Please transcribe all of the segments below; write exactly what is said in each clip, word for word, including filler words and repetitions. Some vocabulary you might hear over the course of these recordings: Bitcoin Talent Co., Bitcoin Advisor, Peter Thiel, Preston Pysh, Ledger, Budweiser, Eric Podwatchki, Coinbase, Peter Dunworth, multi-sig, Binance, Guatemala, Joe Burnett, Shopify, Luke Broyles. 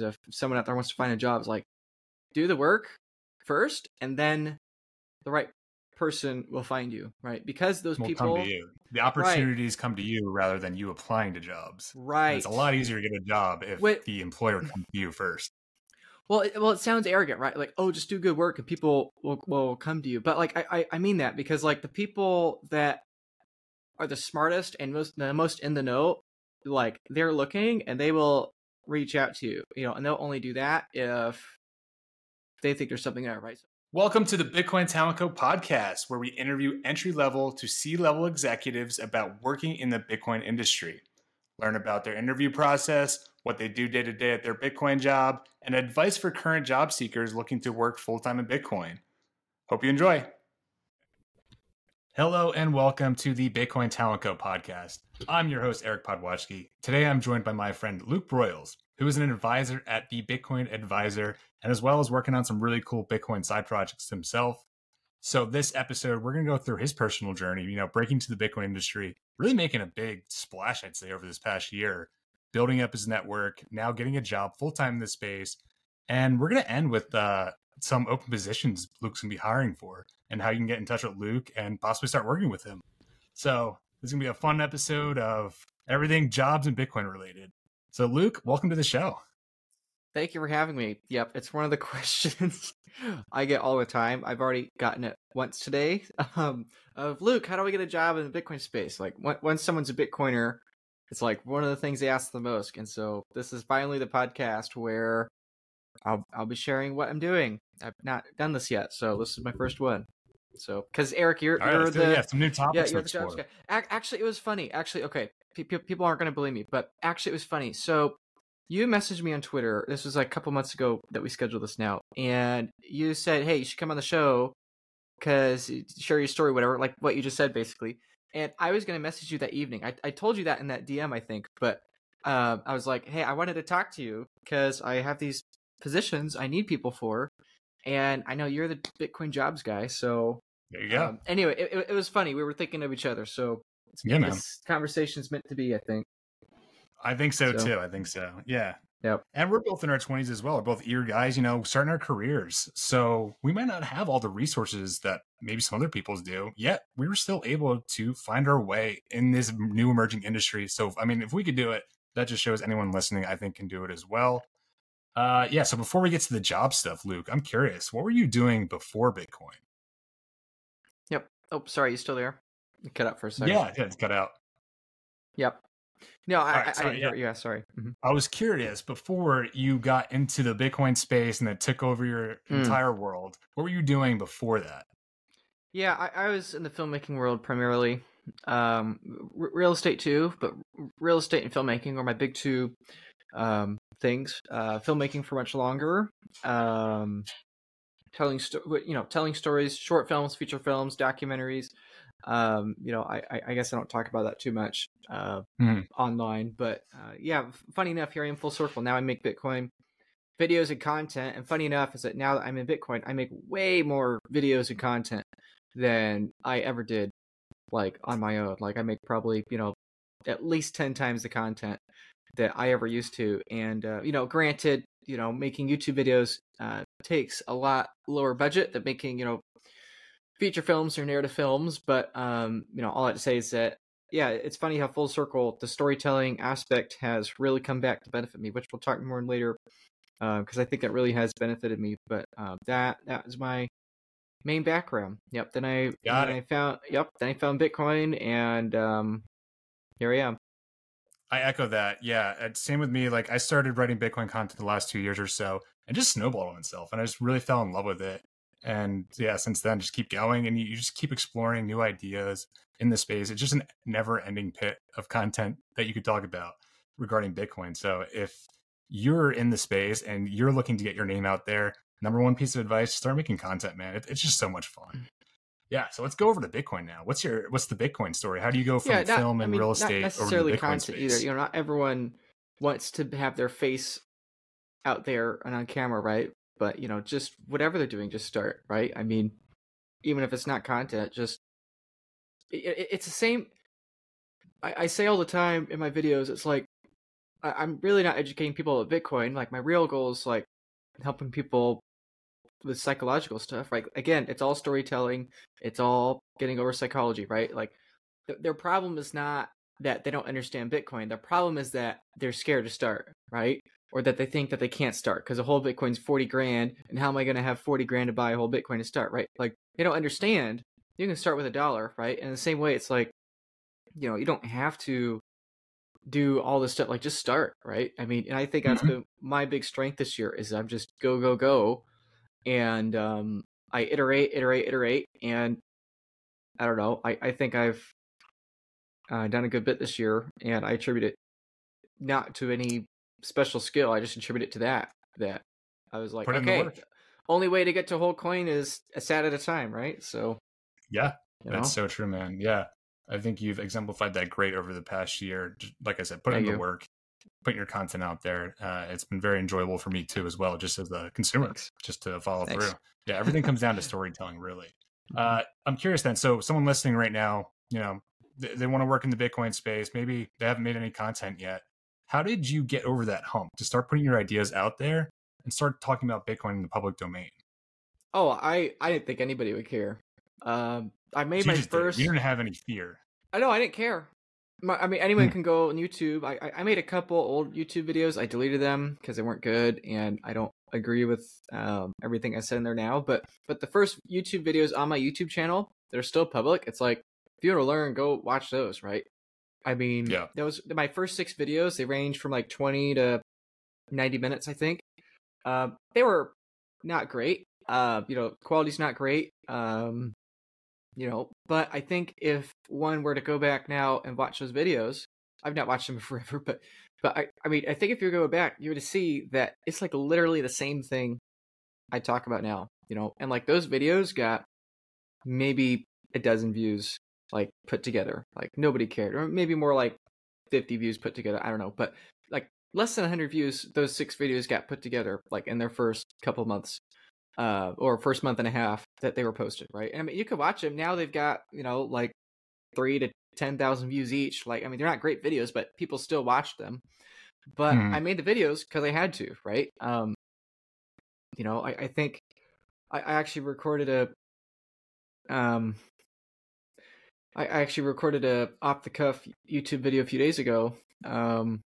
if someone out there wants to find a job, it's like, do the work first, and then the right person will find you, right? Because those will people come to you. The opportunities right. come to you rather than you applying to jobs. Right. And it's a lot easier to get a job if Wait. the employer comes to you first. Well, it, well, it sounds arrogant, right? Like, oh, just do good work and people will will come to you. But like, I, I, I mean that because like the people that are the smartest and most the most in the know, like they're looking and they will reach out to you, you know, and they'll only do that if they think there's something there, right? Welcome to the Bitcoin Talent Co. podcast, where we interview entry-level to C-level executives about working in the Bitcoin industry. Learn about their interview process, what they do day-to-day at their Bitcoin job, and advice for current job seekers looking to work full-time in Bitcoin. Hope you enjoy. Hello and welcome to the Bitcoin Talent Co. podcast. I'm your host, Eric Podwatchki. Today, I'm joined by my friend, Luke Broyles, who is an advisor at the Bitcoin Advisor, and as well as working on some really cool Bitcoin side projects himself. So this episode, we're going to go through his personal journey, you know, breaking into the Bitcoin industry, really making a big splash, I'd say, over this past year, building up his network, now getting a job full-time in this space. And we're going to end with uh, some open positions Luke's going to be hiring for and how you can get in touch with Luke and possibly start working with him. So it's going to be a fun episode of everything jobs and Bitcoin related. So Luke, welcome to the show. Thank you for having me. Yep, it's one of the questions I get all the time. I've already gotten it once today. Um, of Luke, how do I get a job in the Bitcoin space? Like when, when someone's a Bitcoiner, it's like one of the things they ask the most. And so this is finally the podcast where I'll I'll be sharing what I'm doing. I've not done this yet, so this is my first one. So because Eric, you're, right, you're the do, yeah, some new topics. Yeah, you're the jobs guy. Actually, it was funny. Actually, okay, people aren't going to believe me, but actually, it was funny. So. You messaged me on Twitter. This was like a couple months ago that we scheduled this now. And you said, hey, you should come on the show because share your story, whatever, like what you just said, basically. And I was going to message you that evening. I, I told you that in that D M, I think. But um, I was like, hey, I wanted to talk to you because I have these positions I need people for. And I know you're the Bitcoin jobs guy. So there you go. Um, anyway, it, it was funny. We were thinking of each other. So yeah, this conversation's meant to be, I think. I think so, so too. I think so. Yeah. Yep. And we're both in our twenties as well. We're both eager guys, you know, starting our careers. So we might not have all the resources that maybe some other people's do, yet we were still able to find our way in this new emerging industry. So, I mean, if we could do it, that just shows anyone listening, I think, can do it as well. Uh, yeah. So before we get to the job stuff, Luke, I'm curious, what were you doing before Bitcoin? Yep. Oh, sorry. You still there? You cut out for a second. Yeah, yeah, it's cut out. Yep. No, I, right, sorry, I, I yeah. yeah, sorry. Mm-hmm. I was curious before you got into the Bitcoin space and it took over your mm. entire world. What were you doing before that? Yeah, I, I was in the filmmaking world primarily, um, r- real estate too, but real estate and filmmaking are my big two um, things. Uh, filmmaking for much longer, um, telling sto- you know, telling stories, short films, feature films, documentaries. Um, you know, I, I guess I don't talk about that too much uh, mm. online, but uh, yeah, funny enough, here I am full circle. Now I make Bitcoin videos and content. And funny enough is that now that I'm in Bitcoin, I make way more videos and content than I ever did like on my own. Like I make probably, you know, at least ten times the content that I ever used to. And, uh, you know, granted, you know, making YouTube videos uh, takes a lot lower budget than making, you know, feature films or narrative films, but um, you know, all I have to say is that yeah, it's funny how full circle the storytelling aspect has really come back to benefit me, which we'll talk more on later because uh, I think that really has benefited me. But uh, that that was my main background. Yep. Then I Got then it. I found yep. Then I found Bitcoin, and um, here I am. I echo that. Yeah, same with me. Like I started writing Bitcoin content the last two years or so, and just snowballed on itself, and I just really fell in love with it. And yeah, since then, just keep going and you just keep exploring new ideas in the space. It's just a never ending pit of content that you could talk about regarding Bitcoin. So if you're in the space and you're looking to get your name out there, number one piece of advice, start making content, man. It, it's just so much fun. Yeah. So let's go over to Bitcoin now. What's your, what's the Bitcoin story? How do you go from yeah, not, film and I mean, real estate? Not necessarily over to Bitcoin content space? Either. You know, not everyone wants to have their face out there and on camera, right? But, you know, just whatever they're doing, just start, right? I mean, even if it's not content, just it, it, it's the same. I, I say all the time in my videos, it's like I, I'm really not educating people about Bitcoin. Like, my real goal is like helping people with psychological stuff. Like, again, it's all storytelling. It's all getting over psychology, right? Like, th- their problem is not that they don't understand Bitcoin. Their problem is that they're scared to start, right? Or that they think that they can't start because a whole Bitcoin's forty grand. And how am I going to have forty grand to buy a whole Bitcoin to start, right? Like, they don't understand. You can start with a dollar, right? And the same way, it's like, you know, you don't have to do all this stuff. Like, just start, right? I mean, and I think that's been my big strength this year is I'm just go, go, go. And um, I iterate, iterate, iterate. And I don't know, I, I think I've uh, done a good bit this year. And I attribute it not to any special skill. I just attribute it to that, that I was like, Put okay, only way to get to whole coin is a sat at a time, right? So. Yeah, you that's know? so true, man. Yeah, I think you've exemplified that great over the past year. Like I said, put Thank in the you. work, put your content out there. Uh, it's been very enjoyable for me too, as well, just as a consumer, Thanks. just to follow Thanks. through. Yeah, everything comes down to storytelling, really. Uh, I'm curious then. So, someone listening right now, you know, they, they want to work in the Bitcoin space. Maybe they haven't made any content yet. How did you get over that hump to start putting your ideas out there and start talking about Bitcoin in the public domain? Oh, I I didn't think anybody would care. Um, I made so my first. Did. You didn't have any fear. I know. I didn't care. My, I mean, anyone can go on YouTube. I I made a couple old YouTube videos. I deleted them because they weren't good, and I don't agree with um everything I said in there now. But but the first YouTube videos on my YouTube channel that are still public, it's like if you want to learn, go watch those. Right? I mean, yeah. Those my first six videos. They range from like twenty to ninety minutes, I think. Um, uh, they were not great. Uh, you know, quality's not great. Um. You know, but I think if one were to go back now and watch those videos, I've not watched them forever, but but I, I mean, I think if you go back, you would see that it's like literally the same thing I talk about now, you know, and like those videos got maybe a dozen views like put together, like nobody cared, or maybe more like fifty views put together. I don't know, but like less than one hundred views, those six videos got put together like in their first couple months. Uh, or first month and a half that they were posted, right? And I mean, you could watch them now. They've got, you know, like three to ten thousand views each. Like, I mean, they're not great videos, but people still watch them. But mm. I made the videos because I had to, right? Um, you know, I, I think I, I actually recorded a, um, I, I actually recorded a off the cuff YouTube video a few days ago. Um,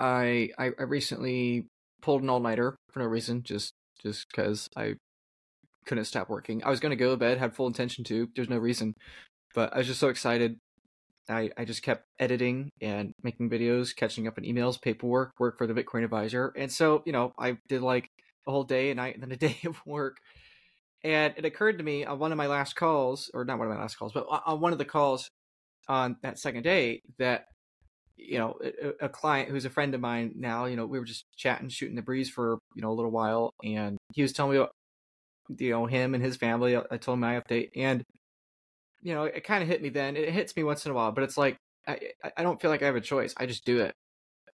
I I, I recently pulled an all nighter for no reason, just. Just because I couldn't stop working. I was going to go to bed, had full intention to. There's no reason. But I was just so excited. I, I just kept editing and making videos, catching up on emails, paperwork, work for the Bitcoin Advisor. And so, you know, I did like a whole day, a night, and then a day of work. And it occurred to me on one of my last calls, or not one of my last calls, but on one of the calls on that second day that, you know, a, a client who's a friend of mine now, you know, we were just chatting, shooting the breeze for, you know, a little while. And he was telling me about, you know, him and his family. I told him my update. And, you know, it kind of hit me then. It hits me once in a while, but it's like, I, I don't feel like I have a choice. I just do it.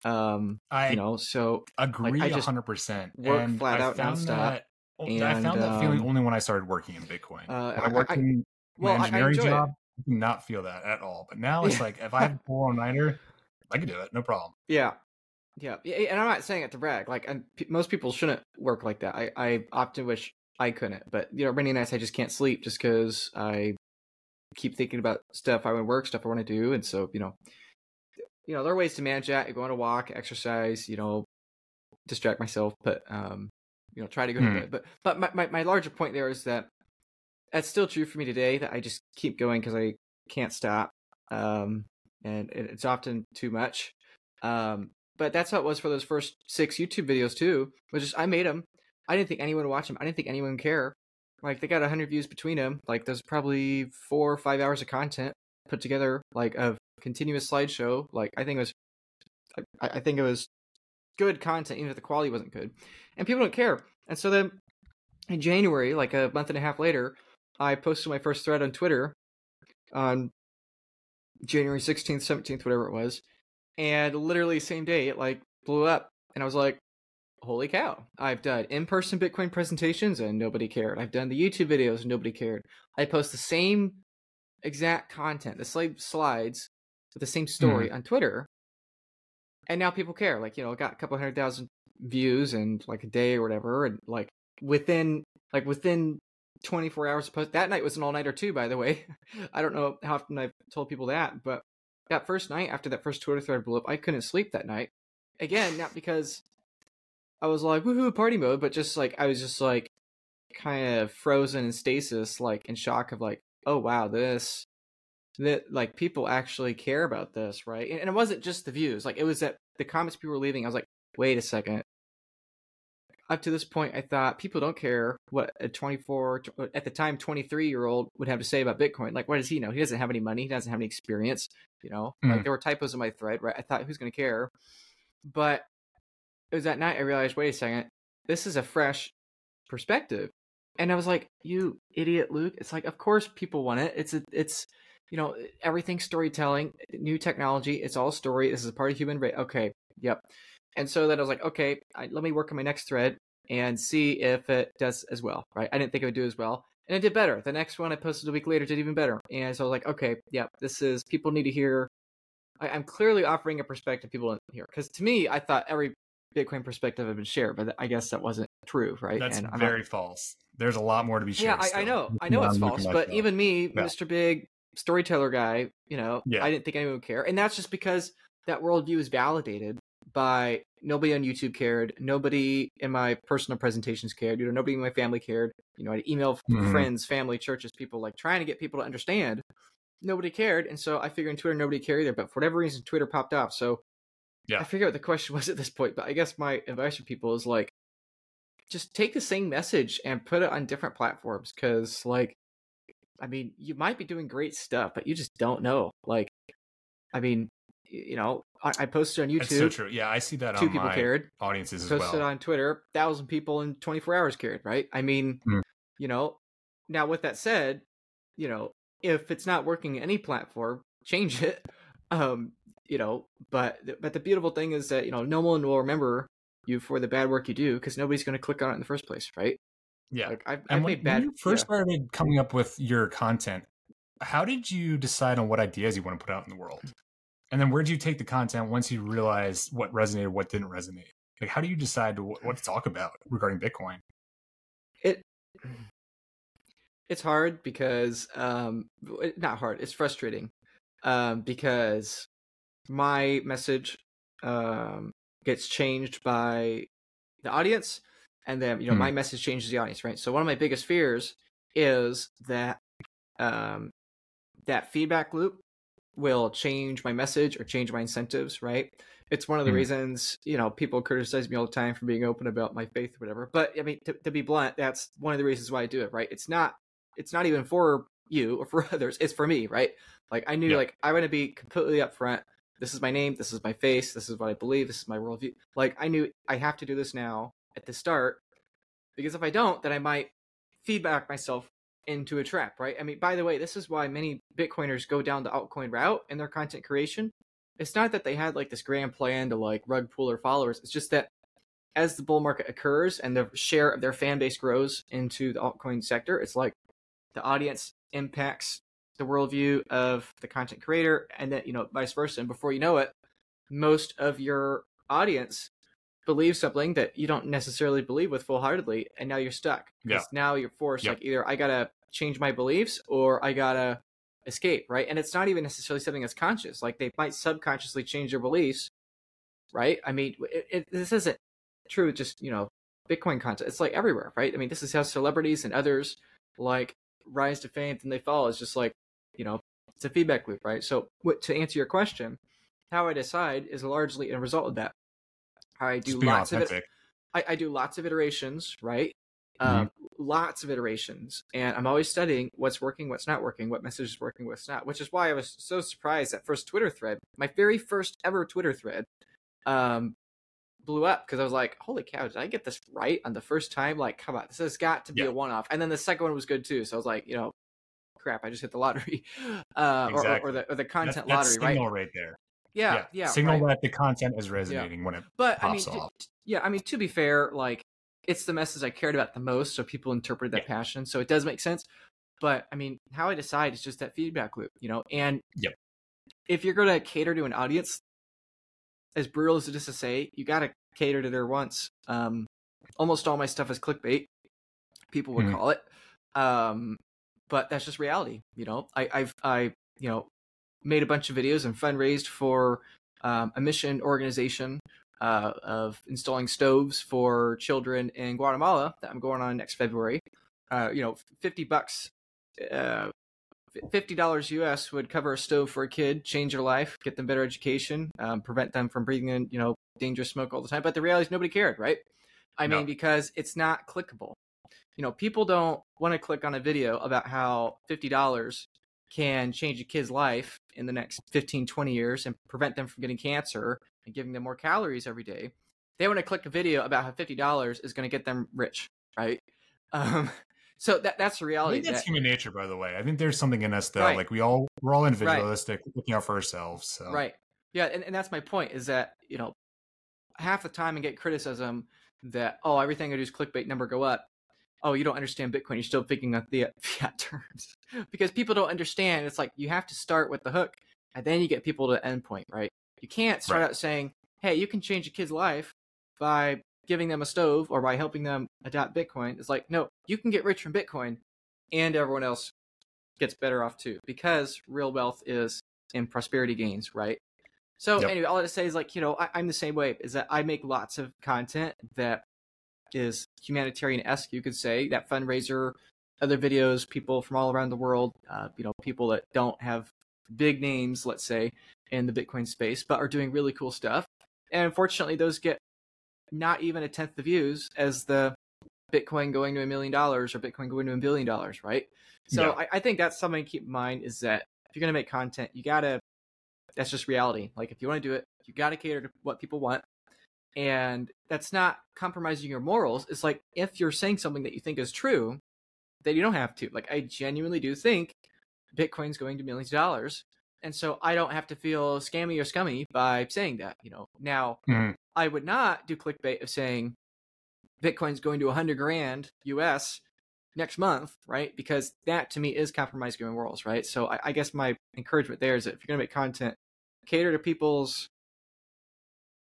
Um, I, you know, so agree like, I just one hundred percent. Work and flat I out nonstop. That, and, I found that um, feeling only when I started working in Bitcoin. Uh, when I worked I, in my well, engineering I, I job, it. I did not feel that at all. But now it's like, if I have a full all-nighter, I can do it. No problem. Yeah. Yeah. And I'm not saying it to brag. Like, I'm, p- most people shouldn't work like that. I, I often wish I couldn't. But, you know, many nights I just can't sleep just because I keep thinking about stuff I want to work, stuff I want to do. And so, you know, you know, there are ways to manage that. You go on a walk, exercise, you know, distract myself, but, um, you know, try to go hmm. to bed. But, but my, my, my larger point there is that that's still true for me today, that I just keep going because I can't stop. Um, And it's often too much. Um, but that's how it was for those first six YouTube videos too, which is I made them. I didn't think anyone would watch them. I didn't think anyone would care. Like they got a hundred views between them. Like there's probably four or five hours of content put together, like a continuous slideshow. Like I think it was, I, I think it was good content, even if the quality wasn't good, and people don't care. And so then in January, like a month and a half later, I posted my first thread on Twitter on January sixteenth, seventeenth, whatever it was. And literally same day, it like blew up. And I was like, holy cow. I've done in-person Bitcoin presentations and nobody cared. I've done the YouTube videos and nobody cared. I post the same exact content, the same slides with the same story mm-hmm. on Twitter. And now people care. Like, you know, it got a couple hundred thousand views in like a day or whatever. And like within like within twenty-four hours of post, that night was an all-nighter too, by the way. I don't know how often I've told people that, but that first night after that first Twitter thread blew up, I couldn't sleep that night. Again, not because I was like, woohoo, party mode, but just like, I was just like kind of frozen in stasis, like in shock of like, oh wow, this, that like people actually care about this, right? And, and it wasn't just the views, like it was that the comments people were leaving. I was like, wait a second. Up to this point, I thought people don't care what a twenty-four, at the time, twenty-three-year-old would have to say about Bitcoin. Like, what does he know? He doesn't have any money. He doesn't have any experience. You know, mm. like, there were typos in my thread, right? I thought, who's going to care? But it was that night I realized, wait a second, this is a fresh perspective. And I was like, you idiot, Luke. It's like, of course people want it. It's, a, it's, you know, everything storytelling, new technology. It's all story. This is a part of human race. Okay. Yep. And so then I was like, okay, I, let me work on my next thread and see if it does as well, right? I didn't think it would do as well. And it did better. The next one I posted a week later did even better. And so I was like, okay, yeah, this is, people need to hear. I, I'm clearly offering a perspective people don't hear. Because to me, I thought every Bitcoin perspective had been shared, but I guess that wasn't true, right? That's and very not, false. There's a lot more to be shared. Yeah, I, I know. I know it's false. But that. Even me, yeah. Mister Big, storyteller guy, you know, yeah. I didn't think anyone would care. And that's just because that worldview is validated by nobody on YouTube cared, nobody in my personal presentations cared, you know, nobody in my family cared. You know, I'd email mm-hmm. friends, family, churches, people, like trying to get people to understand. Nobody cared. And so I figured on Twitter, nobody cared either, but for whatever reason, Twitter popped up. So yeah. I figured out what the question was at this point, but I guess my advice for people is like, just take the same message and put it on different platforms. Cause like, I mean, you might be doing great stuff, but you just don't know. Like, I mean, you know, I posted on YouTube. That's so true. Yeah, I see that two on people my cared. Audiences as posted well. Posted on Twitter, one thousand people in twenty-four hours cared, right? I mean, mm. you know, now with that said, you know, if it's not working any platform, change it. Um, you know, but but the beautiful thing is that, you know, no one will remember you for the bad work you do because nobody's going to click on it in the first place, right? Yeah. Like, I've, I've made when bad, you first yeah. started coming up with your content, how did you decide on what ideas you want to put out in the world? And then where'd you take the content once you realized what resonated, what didn't resonate? Like, how do you decide to, what to talk about regarding Bitcoin? It It's hard because, um, not hard, it's frustrating um, because my message um, gets changed by the audience. And then, you know, hmm. my message changes the audience, right? So one of my biggest fears is that um, that feedback loop will change my message or change my incentives, right? It's one of the mm. reasons, you know, people criticize me all the time for being open about my faith or whatever. But I mean, to, to be blunt, that's one of the reasons why I do it, right? It's not, it's not even for you or for others. It's for me, right? Like I knew yeah. like, I want to be completely upfront. This is my name. This is my face. This is what I believe. This is my worldview. Like I knew I have to do this now at the start, because if I don't, then I might feedback myself into a trap, right? I mean, by the way, this is why many Bitcoiners go down the altcoin route in their content creation. It's not that they had like this grand plan to like rug pull their followers. It's just that as the bull market occurs and the share of their fan base grows into the altcoin sector, it's like the audience impacts the worldview of the content creator and then, you know, vice versa. And before you know it, most of your audience believe something that you don't necessarily believe with full-heartedly, and now you're stuck. Yeah. Now you're forced, yep. like either I gotta change my beliefs or I gotta escape, right? And it's not even necessarily something that's conscious. Like they might subconsciously change their beliefs, right? I mean, it, it, this isn't true with just, you know, Bitcoin content. It's like everywhere, right? I mean, this is how celebrities and others like rise to fame and they fall. It's just like, you know, it's a feedback loop, right? So what, to answer your question, how I decide is largely a result of that. I do lots authentic. of it. I, I do lots of iterations, right? Mm-hmm. Um, lots of iterations, and I'm always studying what's working, what's not working, what message is working, what's not. Which is why I was so surprised that first Twitter thread, my very first ever Twitter thread, um, blew up because I was like, "Holy cow! Did I get this right on the first time? Like, come on, this has got to be yeah. a one-off." And then the second one was good too, so I was like, you know, crap, I just hit the lottery, uh, exactly. or, or the or the content that, lottery, right? right there. Yeah, yeah, yeah. Signal right. that the content is resonating yeah. when it but, pops I mean, off. T- yeah, I mean, to be fair, like it's the message I cared about the most, so people interpret that yeah. passion, so it does make sense. But I mean, how I decide is just that feedback loop, you know. And yep. if you're going to cater to an audience, as brutal as it is to say, you got to cater to their wants. Um, almost all my stuff is clickbait, people would mm. call it. Um, but that's just reality. You know, I, I've, I, you know, made a bunch of videos and fundraised for um, a mission organization uh, of installing stoves for children in Guatemala that I'm going on next February. Uh, you know, fifty bucks, uh, fifty dollars U S would cover a stove for a kid, change their life, get them better education, um, prevent them from breathing in, you know, dangerous smoke all the time. But the reality is nobody cared, right? I no. mean, because it's not clickable. You know, people don't want to click on a video about how fifty dollars can change a kid's life in the next fifteen, twenty years and prevent them from getting cancer and giving them more calories every day. They want to click a video about how fifty dollars is going to get them rich, right? Um, so that that's the reality. I think that's that, human nature, by the way. I think there's something in us though, right. like we all, we're all individualistic, right. looking out for ourselves. So. Right. Yeah. And, and that's my point is that, you know, half the time I get criticism that, oh, everything I do is clickbait, number go up. Oh, you don't understand Bitcoin. You're still picking up the fiat terms because people don't understand. It's like you have to start with the hook and then you get people to the end point, right? You can't start right. out saying, hey, you can change a kid's life by giving them a stove or by helping them adopt Bitcoin. It's like, no, you can get rich from Bitcoin and everyone else gets better off too because real wealth is in prosperity gains, right? So yep. anyway, all I say is like, you know, I, I'm the same way is that I make lots of content that is humanitarian-esque, you could say, that fundraiser, other videos, people from all around the world, uh, you know, people that don't have big names, let's say, in the Bitcoin space, but are doing really cool stuff. And unfortunately, those get not even a tenth the views as the Bitcoin going to a million dollars or Bitcoin going to a billion dollars, right? So yeah. I, I think that's something to keep in mind is that if you're going to make content, you got to, that's just reality. Like if you want to do it, you got to cater to what people want. And that's not compromising your morals. It's like if you're saying something that you think is true, then you don't have to. Like I genuinely do think Bitcoin's going to millions of dollars. And so I don't have to feel scammy or scummy by saying that, you know. Now, mm-hmm. I would not do clickbait of saying Bitcoin's going to one hundred grand U S next month, right? Because that to me is compromising your morals, right? So I, I guess my encouragement there is that if you're going to make content, cater to people's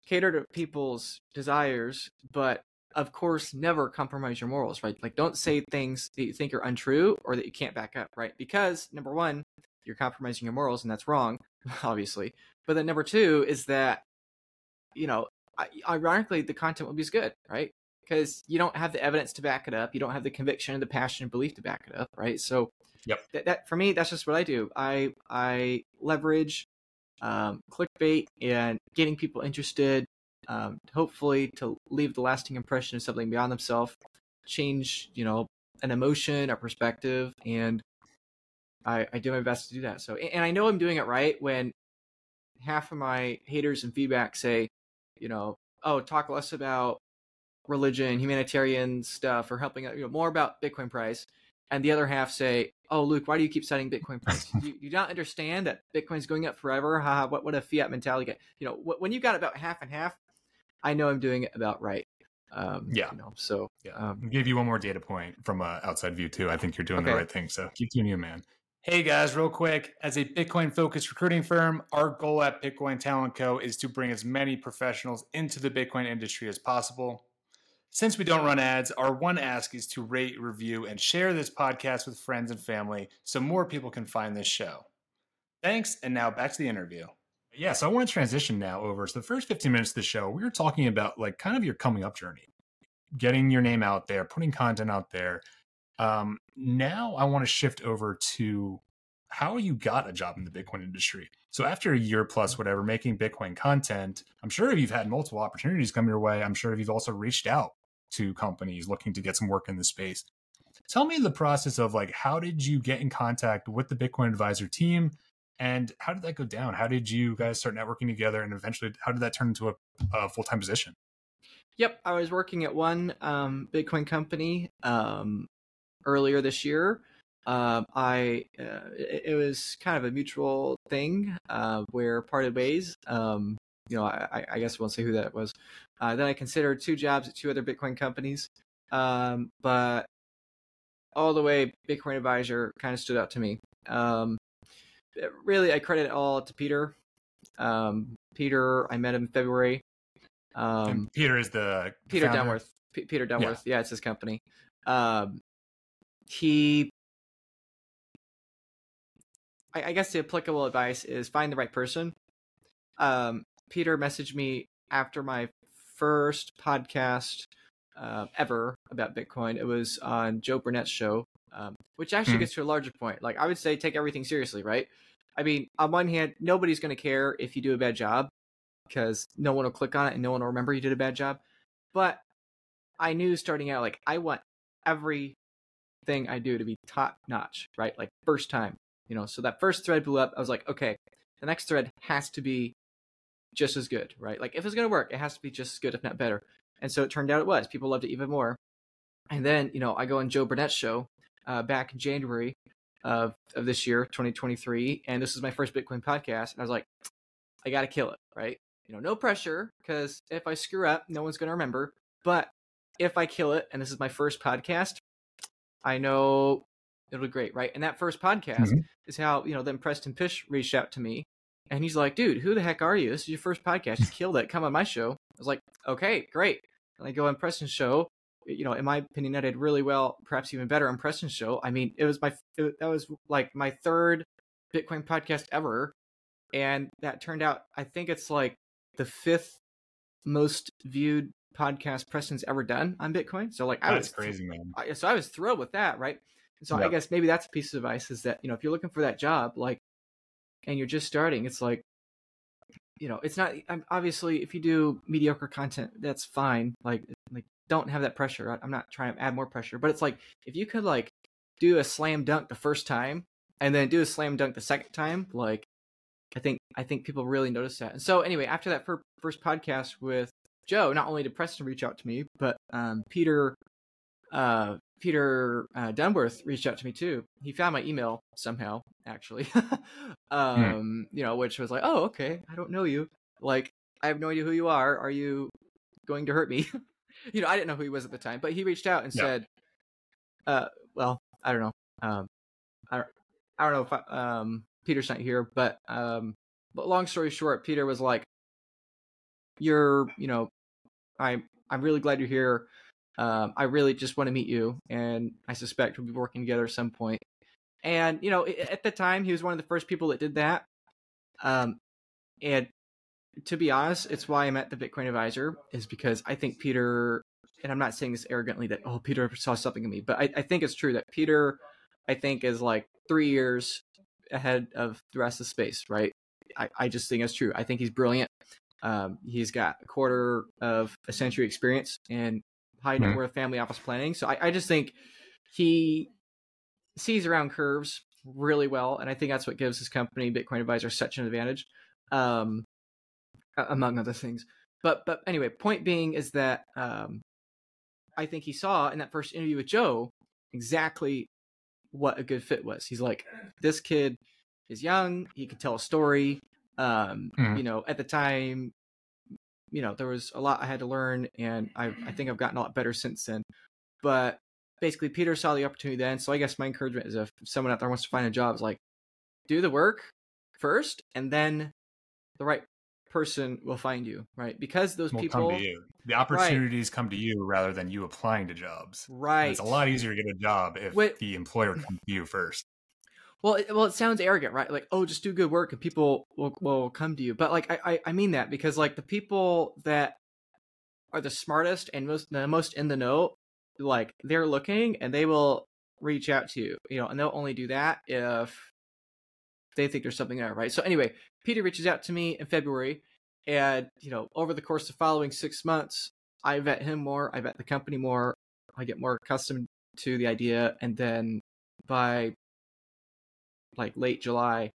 cater to people's desires, but of course, never compromise your morals, right? Like don't say things that you think are untrue or that you can't back up, right? Because number one, you're compromising your morals and that's wrong, obviously. But then number two is that, you know, ironically, the content will be as good, right? Because you don't have the evidence to back it up. You don't have the conviction, the passion and belief to back it up, right? So yep. that, that for me, that's just what I do. I, I leverage Um, clickbait and getting people interested, um, hopefully to leave the lasting impression of something beyond themselves, change, you know, an emotion, a perspective. And I, I do my best to do that. So, and I know I'm doing it right when half of my haters and feedback say, you know, oh, talk less about religion, humanitarian stuff, or helping out, you know, more about Bitcoin price. And the other half say, oh, Luke, why do you keep citing Bitcoin price? You, you don't understand that Bitcoin's going up forever. Ha, what, what a fiat mentality. You know, when you got about half and half, I know I'm doing it about right. Um, yeah. You know, so yeah. Um, I'll give you one more data point from an outside view too. I think you're doing okay. the right thing. So keep doing you, man. Hey guys, real quick, as a Bitcoin-focused recruiting firm, our goal at Bitcoin Talent Co. is to bring as many professionals into the Bitcoin industry as possible. Since we don't run ads, our one ask is to rate, review, and share this podcast with friends and family so more people can find this show. Thanks, and now back to the interview. Yeah, so I want to transition now over. So the first fifteen minutes of the show, we were talking about like kind of your coming up journey, getting your name out there, putting content out there. Um, now I want to shift over to how you got a job in the Bitcoin industry. So after a year plus, whatever, making Bitcoin content, I'm sure if you've had multiple opportunities come your way, I'm sure if you've also reached out to companies looking to get some work in the space. Tell me the process of like, how did you get in contact with the Bitcoin Advisor team and how did that go down? How did you guys start networking together and eventually how did that turn into a, a full-time position? Yep. I was working at one um, Bitcoin company um, earlier this year. Um, I, uh, it, it was kind of a mutual thing uh, where parted ways. Um, you know, I, I guess I won't say who that was. Uh, then I considered two jobs at two other Bitcoin companies. Um, but all the way, Bitcoin Advisor kind of stood out to me. Um, really, I credit it all to Peter. Um, Peter. I met him in February. Um, and Peter is the Peter founder? Dunworth. P- Peter Dunworth. Yeah. yeah, it's his company. Um, he, I, I guess the applicable advice is find the right person. Um, Peter messaged me after my first podcast uh, ever about Bitcoin. It was on Joe Burnett's show, um, which actually hmm. gets to a larger point. Like I would say, take everything seriously, right? I mean, on one hand, nobody's going to care if you do a bad job because no one will click on it and no one will remember you did a bad job. But I knew starting out, like I want everything I do to be top notch, right? Like first time, you know, so that first thread blew up. I was like, okay, the next thread has to be just as good, right? Like if it's going to work, it has to be just as good, if not better. And so it turned out it was. People loved it even more. And then, you know, I go on Joe Burnett's show uh, back in January of, of this year, twenty twenty-three. And this is my first Bitcoin podcast. And I was like, I got to kill it, right? You know, no pressure, because if I screw up, no one's going to remember. But if I kill it, and this is my first podcast, I know it'll be great, right? And that first podcast mm-hmm. is how, you know, then Preston Pysh reached out to me. And he's like, dude, who the heck are you? This is your first podcast. You killed it. Come on my show. I was like, okay, great. And I go on Preston's show. You know, in my opinion, I did really well, perhaps even better on Preston's show. I mean, it was my, it, that was like my third Bitcoin podcast ever. And that turned out, I think it's like the fifth most viewed podcast Preston's ever done on Bitcoin. So like, I that's was crazy, man. I, so I was thrilled with that. Right. And so yep. I guess maybe that's a piece of advice is that, you know, if you're looking for that job, like, and you're just starting, it's like, you know, it's not, obviously, if you do mediocre content, that's fine. Like, like don't have that pressure. I, I'm not trying to add more pressure, but it's like, if you could like do a slam dunk the first time and then do a slam dunk the second time, like, I think, I think people really notice that. And so anyway, after that fir- first podcast with Joe, not only did Preston reach out to me, but um, Peter, uh, Peter uh, Dunworth reached out to me too. He found my email somehow, actually. um, hmm. You know, which was like, oh, okay, I don't know you. Like, I have no idea who you are. Are you going to hurt me? You know, I didn't know who he was at the time, but he reached out and yeah. said, uh, well, I don't know. Um, I don't, I don't know if I, um, Peter's not here, but, um, but long story short, Peter was like, you're, you know, I'm, I'm really glad you're here. Um, I really just want to meet you, and I suspect we'll be working together at some point. And, you know, at the time, he was one of the first people that did that. Um, and to be honest, it's why I'm at the Bitcoin Advisor, is because I think Peter, and I'm not saying this arrogantly that, oh, Peter saw something in me, but I, I think it's true that Peter, I think, is like three years ahead of the rest of the space, right? I, I just think it's true. I think he's brilliant. Um, he's got a quarter of a century experience, and high net worth family office planning. So I, I just think he sees around curves really well. And I think that's what gives his company, Bitcoin Advisor, such an advantage, um, among other things. But but anyway, point being is that um, I think he saw in that first interview with Joe exactly what a good fit was. He's like, this kid is young. He can tell a story. Um, mm. You know, at the time, you know, there was a lot I had to learn, and I, I think I've gotten a lot better since then. But basically, Peter saw the opportunity then. So I guess my encouragement is if someone out there wants to find a job, it's like, do the work first, and then the right person will find you, right? Because those will people... come to you. The opportunities right. come to you rather than you applying to jobs. Right. And it's a lot easier to get a job if Wait. the employer comes to you first. Well, it, well, it sounds arrogant, right? Like, oh, just do good work and people will will come to you. But like, I, I, I mean that because like the people that are the smartest and most the most in the know, like they're looking and they will reach out to you, you know, and they'll only do that if they think there's something there, right? So anyway, Peter reaches out to me in February, and you know, over the course of the following six months, I vet him more, I vet the company more, I get more accustomed to the idea, and then by like late July,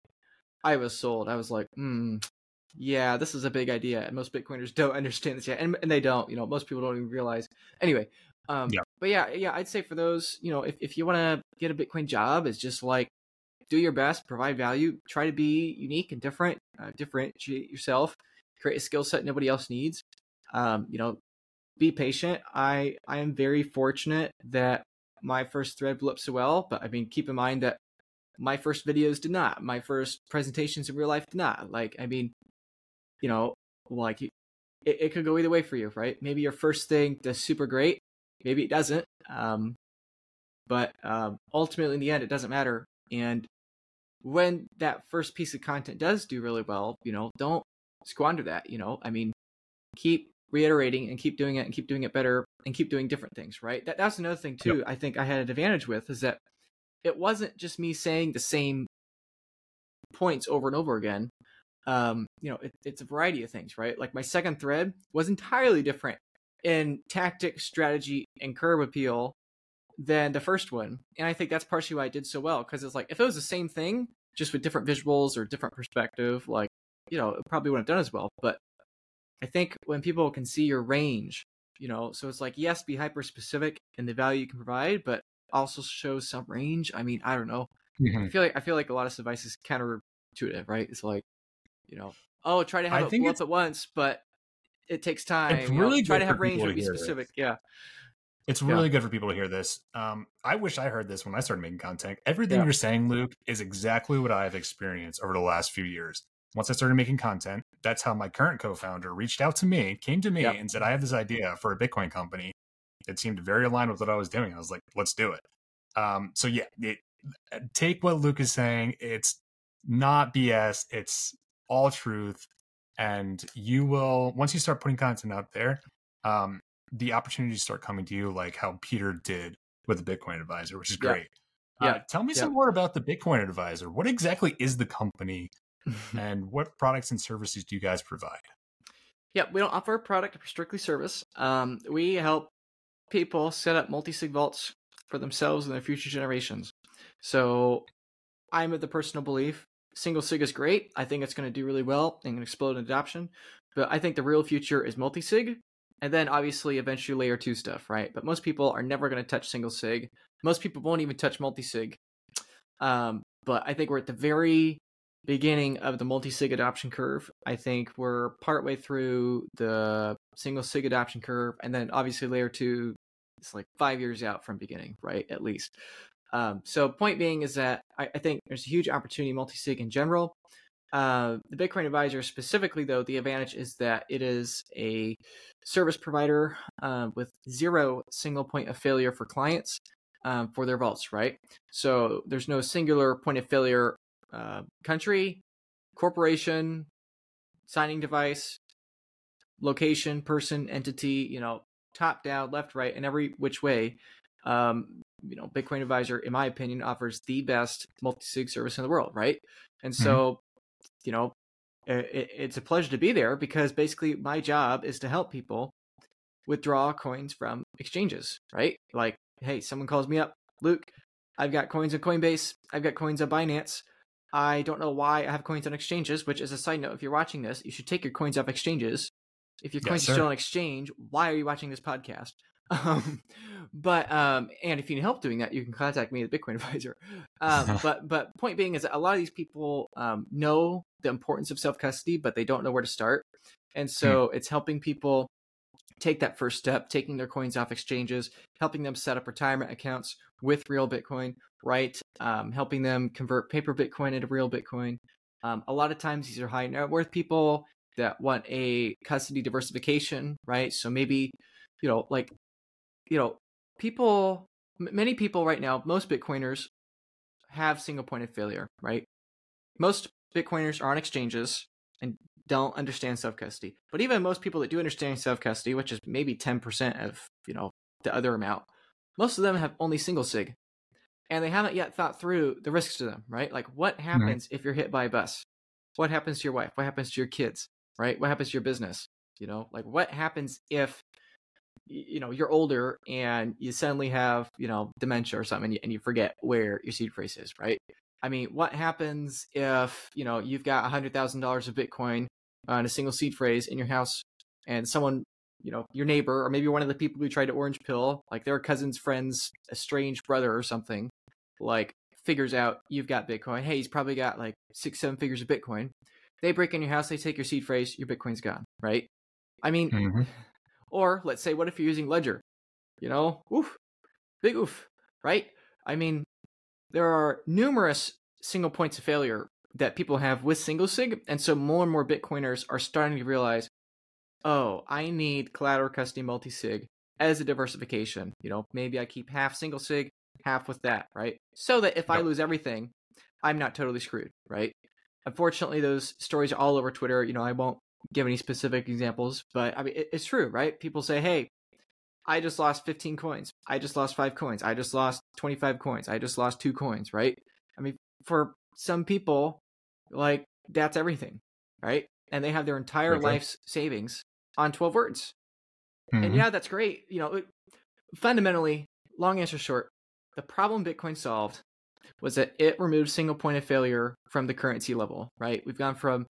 I was sold. I was like, hmm, yeah, this is a big idea. And most Bitcoiners don't understand this yet. And, and they don't, you know, most people don't even realize. Anyway, um, yeah. but yeah, yeah, I'd say for those, you know, if, if you want to get a Bitcoin job, it's just like, do your best, provide value, try to be unique and different, uh, differentiate yourself, create a skill set nobody else needs. Um, you know, be patient. I, I am very fortunate that my first thread blew up so well, but I mean, keep in mind that my first videos did not. My first presentations in real life did not. Like, I mean, you know, like it, it could go either way for you, right? Maybe your first thing does super great. Maybe it doesn't. Um, but um, ultimately, in the end, it doesn't matter. And when that first piece of content does do really well, you know, don't squander that, you know, I mean, keep reiterating and keep doing it and keep doing it better and keep doing different things, right? That, that's another thing too. Yep. I think I had an advantage with is that it wasn't just me saying the same points over and over again. Um, you know, it, it's a variety of things, right? Like my second thread was entirely different in tactic, strategy, and curb appeal than the first one. And I think that's partially why I did so well. Cause it's like, if it was the same thing, just with different visuals or different perspective, like, you know, it probably wouldn't have done as well. But I think when people can see your range, you know, so it's like, yes, be hyper specific in the value you can provide, but also show some range. I mean, I don't know. Mm-hmm. I feel like, I feel like a lot of advice is counterintuitive, right? It's like, you know, oh, try to have I it blow up at once, but it takes time. It's really you know, try to have range or be specific. This. Yeah. It's really yeah. good for people to hear this. Um, I wish I heard this when I started making content. Everything yeah. you're saying, Luke, is exactly what I've experienced over the last few years. Once I started making content, that's how my current co-founder reached out to me, came to me yep. and said, I have this idea for a Bitcoin company. It seemed very aligned with what I was doing. I was like, let's do it. Um, so yeah, it, take what Luke is saying. It's not B S. It's all truth. And you will, once you start putting content out there, um, the opportunities start coming to you, like how Peter did with the Bitcoin Advisor, which is great. Yeah. Uh, yeah. Tell me yeah. some more about the Bitcoin Advisor. What exactly is the company? And what products and services do you guys provide? Yeah, we don't offer a product, we're strictly service. Um, we help people set up multi-sig vaults for themselves and their future generations. So I'm of the personal belief, single sig is great. I think it's going to do really well and explode in adoption. But I think the real future is multi-sig. And then obviously eventually layer two stuff, right? But most people are never going to touch single sig. Most people won't even touch multi-sig. Um, but I think we're at the very beginning of the multi-sig adoption curve. I think we're partway through the single sig adoption curve, and then obviously layer two is like five years out from beginning, right? At least. Um, so point being is that I, I think there's a huge opportunity in multi-sig in general. Uh, the Bitcoin Advisor specifically, though, the advantage is that it is a service provider uh, with zero single point of failure for clients um, for their vaults, right? So there's no singular point of failure uh, country, corporation, signing device, location, person, entity, you know, top down, left, right, and every which way. Um, you know, Bitcoin Advisor, in my opinion, offers the best multi-sig service in the world, right? And so, mm-hmm. you know, it, it's a pleasure to be there because basically my job is to help people withdraw coins from exchanges, right? Like, hey, someone calls me up, Luke, I've got coins on Coinbase. I've got coins on Binance. I don't know why I have coins on exchanges, which is a side note. If you're watching this, you should take your coins off exchanges. If your coins yes, are still on exchange, why are you watching this podcast? Um, but, um, and if you need help doing that, you can contact me at the Bitcoin Advisor. Um, but, but point being is that a lot of these people, um, know the importance of self-custody, but they don't know where to start. And so mm. it's helping people take that first step, taking their coins off exchanges, helping them set up retirement accounts with real Bitcoin, right? Um, helping them convert paper Bitcoin into real Bitcoin. Um, a lot of times these are high net worth people that want a custody diversification, right? So maybe, you know, like, you know, people, many people right now, most Bitcoiners have single point of failure, right? Most Bitcoiners are on exchanges and don't understand self-custody. But even most people that do understand self-custody, which is maybe ten percent of, you know, the other amount, most of them have only single sig. And they haven't yet thought through the risks to them, right? Like what happens mm-hmm. if you're hit by a bus? What happens to your wife? What happens to your kids, right? What happens to your business? You know, like what happens if you know, you're older and you suddenly have, you know, dementia or something and you, and you forget where your seed phrase is, right? I mean, what happens if, you know, you've got one hundred thousand dollars of Bitcoin on a single seed phrase in your house and someone, you know, your neighbor or maybe one of the people who tried to orange pill, like their cousin's friend's estranged brother or something, like figures out you've got Bitcoin. Hey, he's probably got like six, seven figures of Bitcoin. They break in your house, they take your seed phrase, your Bitcoin's gone, right? I mean... Mm-hmm. Or let's say, what if you're using Ledger? You know, oof, big oof, right? I mean, there are numerous single points of failure that people have with single sig. And so more and more Bitcoiners are starting to realize, oh, I need collateral custody multi-sig as a diversification. You know, maybe I keep half single sig, half with that, right? So that if yep. I lose everything, I'm not totally screwed, right? Unfortunately, those stories are all over Twitter. You know, I won't give any specific examples, but I mean, it, it's true, right? People say, hey, I just lost fifteen coins. I just lost five coins. I just lost twenty-five coins. I just lost two coins, right? I mean, for some people, like, that's everything, right? And they have their entire okay. life's savings on twelve words. Mm-hmm. And yeah, that's great. You know, it, fundamentally, long answer short, the problem Bitcoin solved was that it removed single point of failure from the currency level, right? We've gone from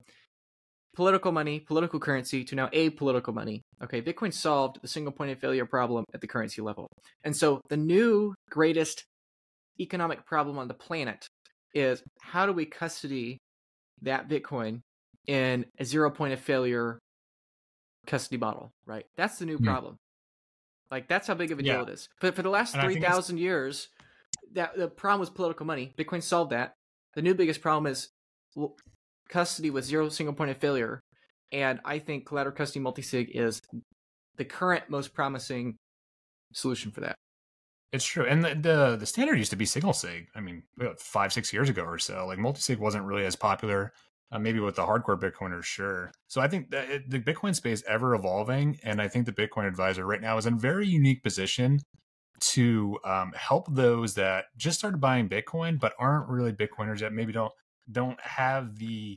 political money, political currency, to now apolitical money. Okay, Bitcoin solved the single point of failure problem at the currency level. And so the new greatest economic problem on the planet is how do we custody that Bitcoin in a zero point of failure custody model, right? That's the new mm-hmm. problem. Like, that's how big of a yeah. deal it is. But for the last three thousand years, that the problem was political money. Bitcoin solved that. The new biggest problem is well, custody with zero single point of failure. And I think collateral custody multi-sig is the current most promising solution for that. It's true. And the the, the standard used to be single sig. I mean, five, six years ago or so, like multi-sig wasn't really as popular. Uh, maybe with the hardcore Bitcoiners, sure. So I think that it, the Bitcoin space ever evolving. And I think the Bitcoin Advisor right now is in a very unique position to um, help those that just started buying Bitcoin, but aren't really Bitcoiners yet, maybe don't don't have the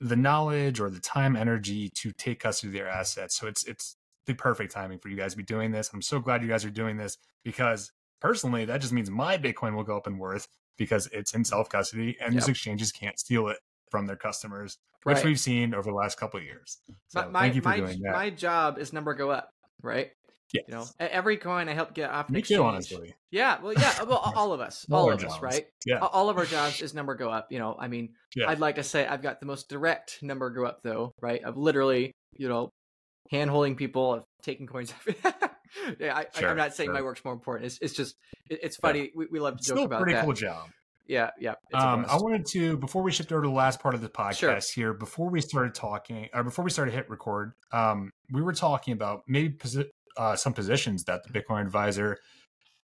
the knowledge or the time, energy to take custody of their assets. So it's it's the perfect timing for you guys to be doing this. I'm so glad you guys are doing this, because personally, that just means my Bitcoin will go up in worth because it's in self-custody and yep. these exchanges can't steal it from their customers, which right. we've seen over the last couple of years. So my, thank you for my, doing that. My job is number go up, right? Yes. You know, every coin I help get off the exchange. Me too, honestly. Yeah, well, yeah, well, all of us, all, all of jobs. us, right? Yeah. All of our jobs is number go up. You know, I mean, yeah. I'd like to say I've got the most direct number go up though, right? Of literally, you know, hand-holding people, of taking coins off. yeah, I, sure, I, I'm not saying sure. my work's more important. It's, it's just, it, it's funny. Yeah. We, we love to it's joke about that. It's still a pretty cool job. Yeah, yeah. Um, I wanted to, before we shift over to the last part of the podcast sure. here, before we started talking, or before we started hit record, um, we were talking about maybe posi- uh, some positions that the Bitcoin Advisor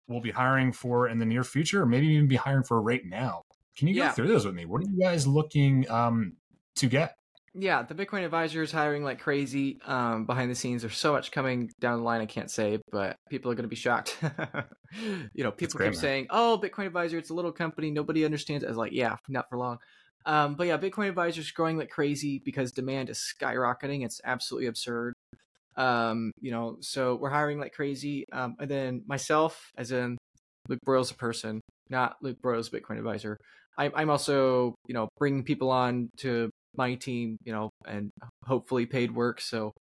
will be hiring for in the near future, or maybe even be hiring for right now. Can you yeah. go through those with me? What are you guys looking um, to get? Yeah, the Bitcoin Advisor is hiring like crazy um, behind the scenes. There's so much coming down the line I can't say, but people are going to be shocked. you know, people keep saying, oh, Bitcoin Advisor, it's a little company. Nobody understands it. I was like, yeah, not for long. Um, but yeah, Bitcoin Advisor is growing like crazy because demand is skyrocketing. It's absolutely absurd. Um, you know, so we're hiring like crazy. Um, and then myself, as in Luke Broyles, a person, not Luke Broyles, Bitcoin Advisor. I, I'm also, you know, bringing people on to my team, you know, and hopefully paid work. So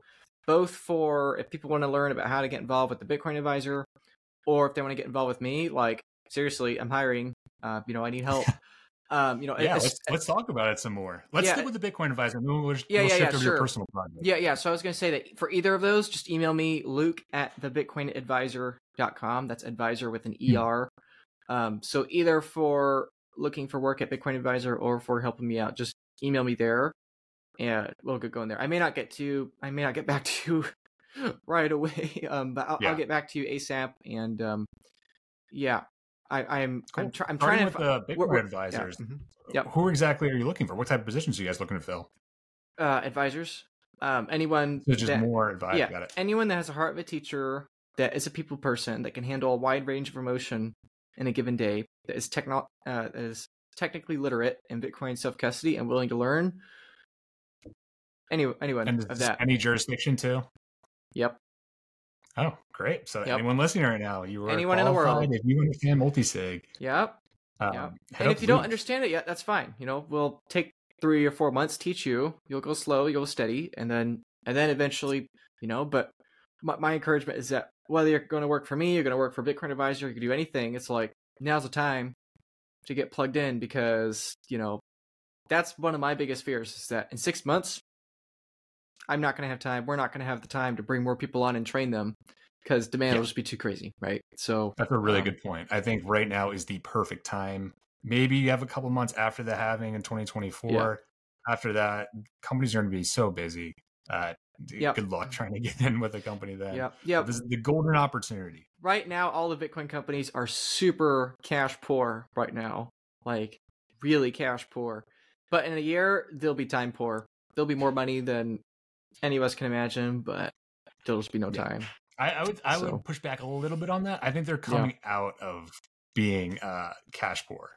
both for if people want to learn about how to get involved with the Bitcoin Advisor, or if they want to get involved with me, like seriously, I'm hiring, uh, you know, I need help. Um, you know, yeah, let's, let's talk about it some more. Let's yeah, stick with the Bitcoin Advisor. We'll, we'll yeah, shift yeah, over sure. your personal project. Yeah. Yeah. So I was going to say that for either of those, just email me Luke at the bitcoin advisor dot com. That's advisor with an hmm. E R. Um, so either for looking for work at Bitcoin Advisor or for helping me out, just email me there and we'll get going there. I may not get to, I may not get back to you right away, um, but I'll, yeah. I'll get back to you ASAP. And um, yeah, I, I'm, cool. I'm, try, I'm trying with to the Bitcoin we're, we're, advisors. Yeah. Mm-hmm. Yep. Who exactly are you looking for? What type of positions are you guys looking to fill? Uh, advisors. Um, anyone. So just that, more advice. Yeah, got it. Anyone that has a heart of a teacher, that is a people person, that can handle a wide range of emotion in a given day, that is techno, uh, is technically literate in Bitcoin self-custody and willing to learn. Any, anyone and of that. Any jurisdiction too? Yep. Oh, great. So yep. anyone listening right now, you are anyone in the world. If you understand multi-sig. Yep. Um, yep. And if you don't understand it yet, that's fine. You know, we'll take three or four months, teach you, you'll go slow, you'll steady. And then, and then eventually, you know, but my, my encouragement is that whether you're going to work for me, you're going to work for Bitcoin Advisor, you can do anything. It's like, now's the time to get plugged in, because, you know, that's one of my biggest fears is that in six months, I'm not going to have time. We're not going to have the time to bring more people on and train them, because demand yeah. will just be too crazy. Right. So that's a really um, good point. I think right now is the perfect time Maybe you have a couple months after the halving in twenty twenty-four. Yeah. After that, companies are going to be so busy. Uh, yep. Good luck trying to get in with a company then. Yep. Yep. This is the golden opportunity. Right now, all the Bitcoin companies are super cash poor right now, like really cash poor. But in a year, they'll be time poor. There'll be more money than any of us can imagine, but there'll just be no yeah. time. I, I would I so. would push back a little bit on that. I think they're coming yeah. out of being uh, cash poor.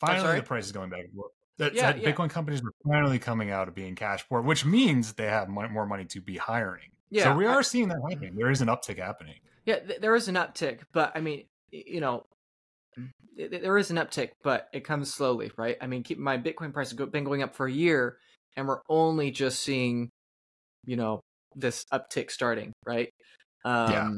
Finally, the price is going back and forth. That, yeah, that yeah. Bitcoin companies are finally coming out of being cash poor, which means they have more money to be hiring. Yeah, so we are I, seeing that happening. There is an uptick happening. Yeah, th- there is an uptick, but I mean, you know, th- there is an uptick, but it comes slowly, right? I mean, keep in mind, Bitcoin price has been going up for a year, and we're only just seeing, you know, this uptick starting, right? Um, yeah.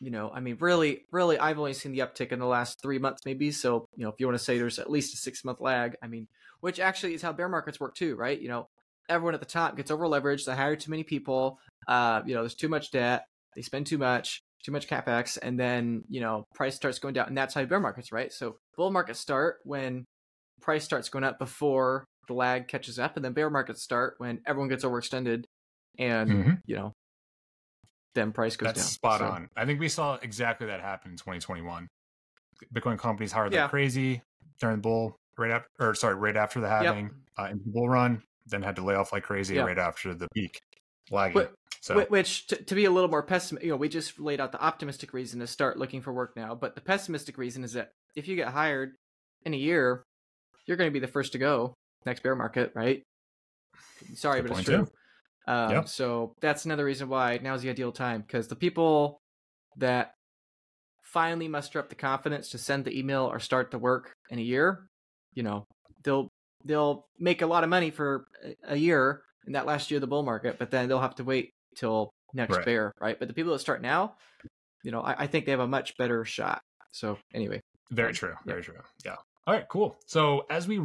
You know, I mean, really, really, I've only seen the uptick in the last three months, maybe. So, you know, if you want to say there's at least a six month lag, I mean, which actually is how bear markets work too, right? You know, everyone at the top gets over leveraged. They hire too many people. Uh, you know, there's too much debt. They spend too much, too much CapEx. And then, you know, price starts going down. And that's how bear markets, right? So bull markets start when price starts going up before the lag catches up. And then bear markets start when everyone gets overextended and, mm-hmm. you know, then price goes That's down. That's spot so. on. I think we saw exactly that happen in twenty twenty-one. Bitcoin companies hired yeah. like crazy during the bull, right after, or sorry, right after the halving yep. uh, in the bull run, then had to lay off like crazy yep. right after the peak. Lagging. But, so. Which, to, to be a little more pessimistic, you know, we just laid out the optimistic reason to start looking for work now. But the pessimistic reason is that if you get hired in a year, you're going to be the first to go next bear market, right? Sorry, Good but it's true. Too. Um, yep. So that's another reason why now's the ideal time, because the people that finally muster up the confidence to send the email or start the work in a year, you know, they'll they'll make a lot of money for a year in that last year of the bull market, but then they'll have to wait till next right. bear, right? But the people that start now, you know, I, I think they have a much better shot. So anyway. Very true. Yeah. Very true. Yeah. All right, cool. So as we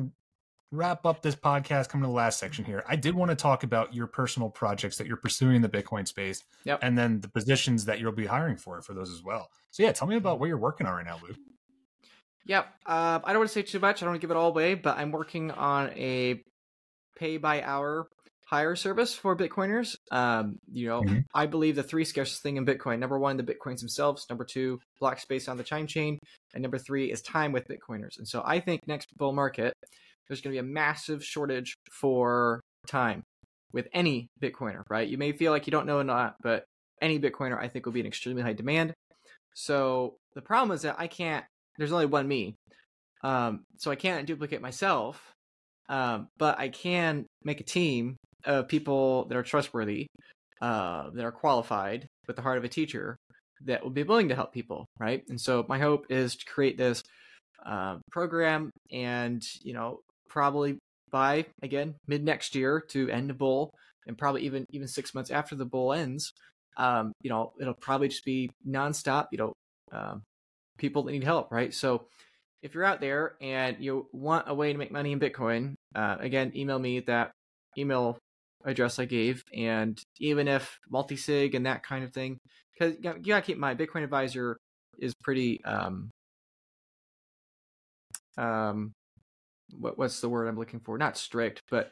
wrap up this podcast, coming to the last section here, I did want to talk about your personal projects that you're pursuing in the Bitcoin space, yep. and then the positions that you'll be hiring for for those as well. So yeah, tell me about what you're working on right now, Luke. Yep. Uh, I don't want to say too much. I don't want to give it all away, but I'm working on a pay by hour hire service for Bitcoiners. Um, you know, mm-hmm. I believe the three scarcest thing in Bitcoin: number one, the Bitcoins themselves; number two, block space on the Chime chain; and number three is time with Bitcoiners. And so I think next bull market, there's going to be a massive shortage for time with any Bitcoiner, right? You may feel like you don't know or not, but any Bitcoiner, I think, will be in extremely high demand. So the problem is that I can't, there's only one me. Um, so I can't duplicate myself, um, but I can make a team of people that are trustworthy, uh, that are qualified with the heart of a teacher, that will be willing to help people, right? And so my hope is to create this uh, program and, you know, probably by, again, mid next year to end the bull, and probably even, even six months after the bull ends, um, you know, it'll probably just be nonstop, you know, um, people that need help, right? So if you're out there and you want a way to make money in Bitcoin, uh, again, email me at that email address I gave. And even if multi-sig and that kind of thing, because you got to keep in mind, Bitcoin Advisor is pretty, um, um, What, what's the word I'm looking for? Not strict, but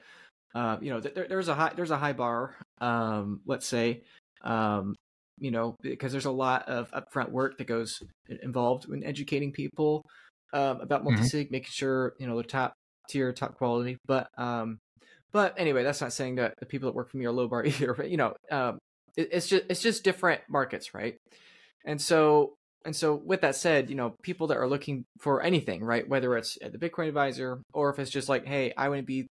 uh, you know, there, there's a high there's a high bar. Um, let's say, um, you know, because there's a lot of upfront work that goes involved in educating people um, about multisig, mm-hmm. making sure you know they're top tier, top quality. But um, but anyway, that's not saying that the people that work for me are low bar either. But you know, um, it, it's just it's just different markets, right? And so. And so with that said, you know, people that are looking for anything, right, whether it's at the Bitcoin Advisor or if it's just like, hey, I want to be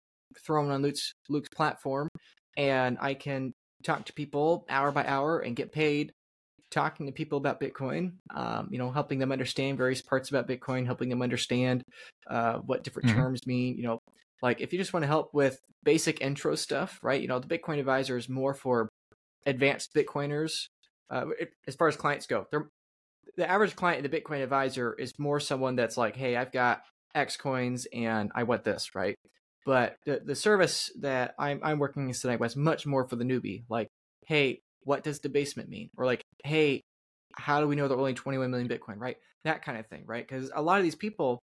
thrown on Luke's, Luke's platform and I can talk to people hour by hour and get paid talking to people about Bitcoin, um, you know, helping them understand various parts about Bitcoin, helping them understand uh, what different mm-hmm. terms mean, you know, like if you just want to help with basic intro stuff, right, you know, the Bitcoin Advisor is more for advanced Bitcoiners uh, it, as far as clients go. They're The average client in the Bitcoin Advisor is more someone that's like, hey, I've got X coins and I want this, right? But the, the service that I'm I'm working in tonight was much more for the newbie. Like, hey, what does debasement mean? Or like, hey, how do we know there are only twenty-one million Bitcoin, right? That kind of thing, right? Because a lot of these people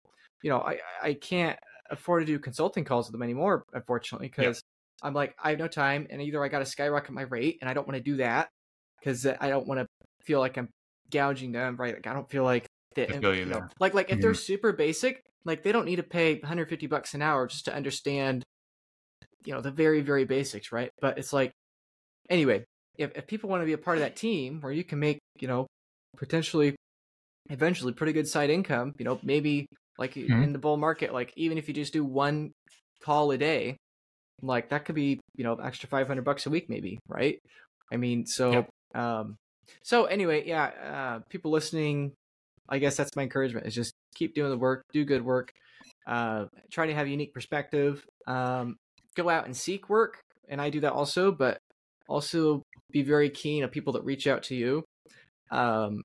you know, I, I can't afford to do consulting calls with them anymore, unfortunately, because yeah. I'm like, I have no time. And either I got to skyrocket my rate, and I don't want to do that because I don't want to feel like I'm gouging them, right? Like, I don't feel like that. You know, like, like if mm-hmm. they're super basic, like they don't need to pay one hundred fifty bucks an hour just to understand, you know, the very, very basics, right? But it's like, anyway, if, if people want to be a part of that team where you can make, you know, potentially eventually pretty good side income, you know, maybe like mm-hmm. in the bull market, like even if you just do one call a day, like that could be, you know, extra five hundred bucks a week, maybe. Right. I mean, so, yep. um, so anyway, yeah, uh, people listening, I guess that's my encouragement, is just keep doing the work, do good work, uh, try to have a unique perspective, um, go out and seek work. And I do that also, but also be very keen on people that reach out to you. Um,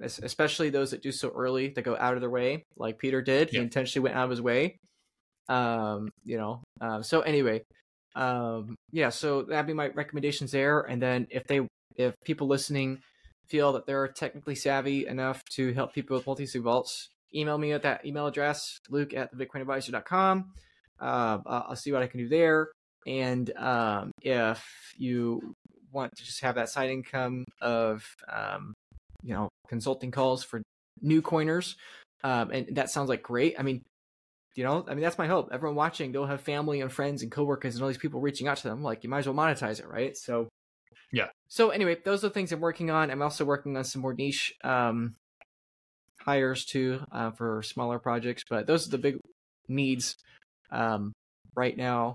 especially those that do so early, that go out of their way, like Peter did. Yep. He intentionally went out of his way. Um, you know, um, uh, so anyway, um, yeah, so that'd be my recommendations there. And then if they, if people listening feel that they're technically savvy enough to help people with multi-sig vaults, email me at that email address, Luke at the bitcoin advisor dot com. Uh, I'll see what I can do there. And, um, if you want to just have that side income of, um, you know, consulting calls for new coiners. Um, and that sounds like great. I mean, you know, I mean, that's my hope. Everyone watching, they'll have family and friends and coworkers and all these people reaching out to them. Like, you might as well monetize it, right? So, yeah. So anyway, those are the things I'm working on. I'm also working on some more niche um, hires too, uh, for smaller projects, but those are the big needs um, right now.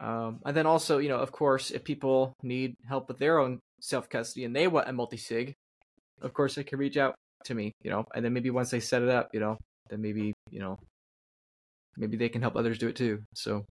Um, and then also, you know, of course, if people need help with their own self-custody and they want a multi-sig, of course they can reach out to me, you know, and then maybe once they set it up, you know, then maybe, you know, maybe they can help others do it too. So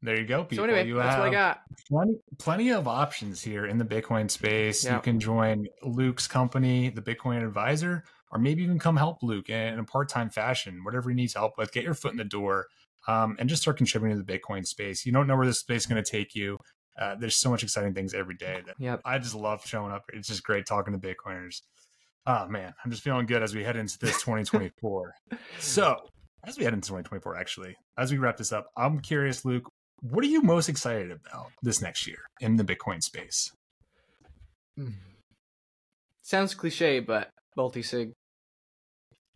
there you go, people. So anyway, you that's have what I got. Plenty, plenty of options here in the Bitcoin space. Yeah. You can join Luke's company, the Bitcoin Advisor, or maybe even come help Luke in a part-time fashion, whatever he needs help with. Get your foot in the door um, and just start contributing to the Bitcoin space. You don't know where this space is going to take you. Uh, there's so much exciting things every day that yep. I just love showing up. It's just great talking to Bitcoiners. Oh man, I'm just feeling good as we head into this twenty twenty-four. So as we head into twenty twenty-four, actually, as we wrap this up, I'm curious, Luke, what are you most excited about this next year in the Bitcoin space? Mm. Sounds cliche, but multi-sig.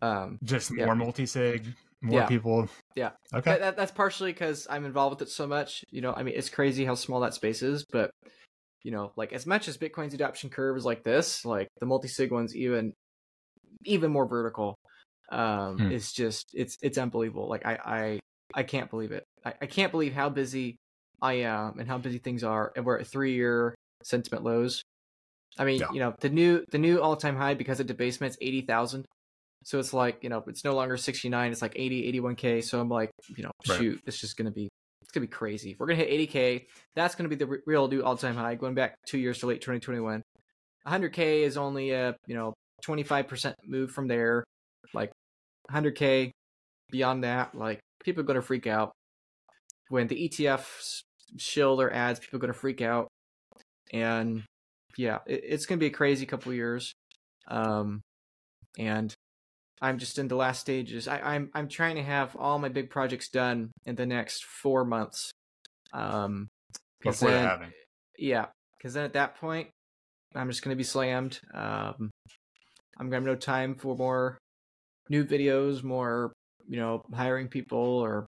Um, just yeah. more multi-sig. More yeah. people. Yeah. Okay. That, that, that's partially because I'm involved with it so much. You know, I mean, it's crazy how small that space is, but you know, like as much as Bitcoin's adoption curve is like this, like the multi-sig one's even, even more vertical. Um, hmm. It's just, it's, it's unbelievable. Like I, I, I can't believe it. I, I can't believe how busy I am and how busy things are. And we're at three year sentiment lows. I mean, yeah. you know, the new, the new all-time high because of debasement's eighty thousand. So it's like, you know, it's no longer sixty-nine, it's like eighty, eighty-one K. So I'm like, you know, right. shoot, it's just going to be, it's going to be crazy. If we're going to hit eighty K, that's going to be the real new all-time high going back two years to late twenty twenty-one. one hundred K is only a, you know, twenty-five percent move from there. Like one hundred K beyond that, like people are going to freak out. When the E T Fs shill their ads, people are going to freak out. And yeah, it, it's going to be a crazy couple of years. Um, and I'm just in the last stages. I, I'm I'm trying to have all my big projects done in the next four months. Um, Before then, having. Yeah, because then at that point, I'm just going to be slammed. Um, I'm going to have no time for more new videos, more, you know, hiring people or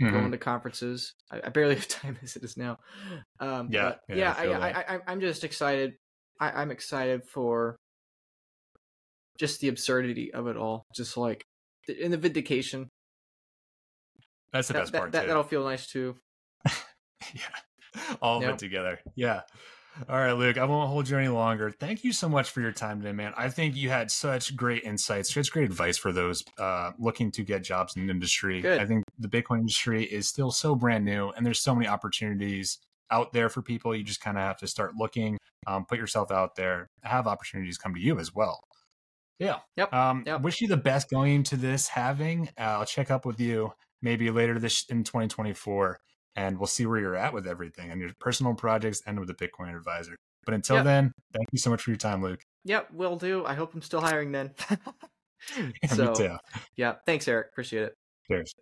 mm-hmm. going to conferences. I, I barely have time as it is now. Um, yeah, yeah. yeah I, I, I, I, I'm just excited. I, I'm excited for just the absurdity of it all, just like in the vindication. That's the that, best that, part. That, too. That'll feel nice too. yeah. All yep. of it together. Yeah. All right, Luke, I won't hold you any longer. Thank you so much for your time today, man. I think you had such great insights, such great advice for those uh, looking to get jobs in the industry. Good. I think the Bitcoin industry is still so brand new and there's so many opportunities out there for people. You just kind of have to start looking, um, put yourself out there, have opportunities come to you as well. Yeah. Yep. Um, yep. Wish you the best going to this halving. Uh, I'll check up with you maybe later this in twenty twenty-four, and we'll see where you're at with everything and your personal projects and with the Bitcoin Advisor. But until yep. then, thank you so much for your time, Luke. Yep, will do. I hope I'm still hiring then. So, yeah, me too. Yeah. Thanks, Eric. Appreciate it. Cheers.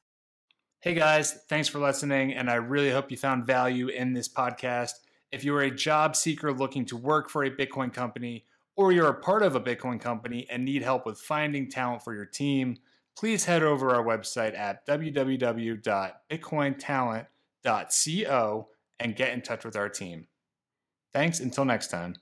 Hey guys, thanks for listening. And I really hope you found value in this podcast. If you're a job seeker looking to work for a Bitcoin company, or you're a part of a Bitcoin company and need help with finding talent for your team, please head over to our website at w w w dot bitcoin talent dot co and get in touch with our team. Thanks until next time.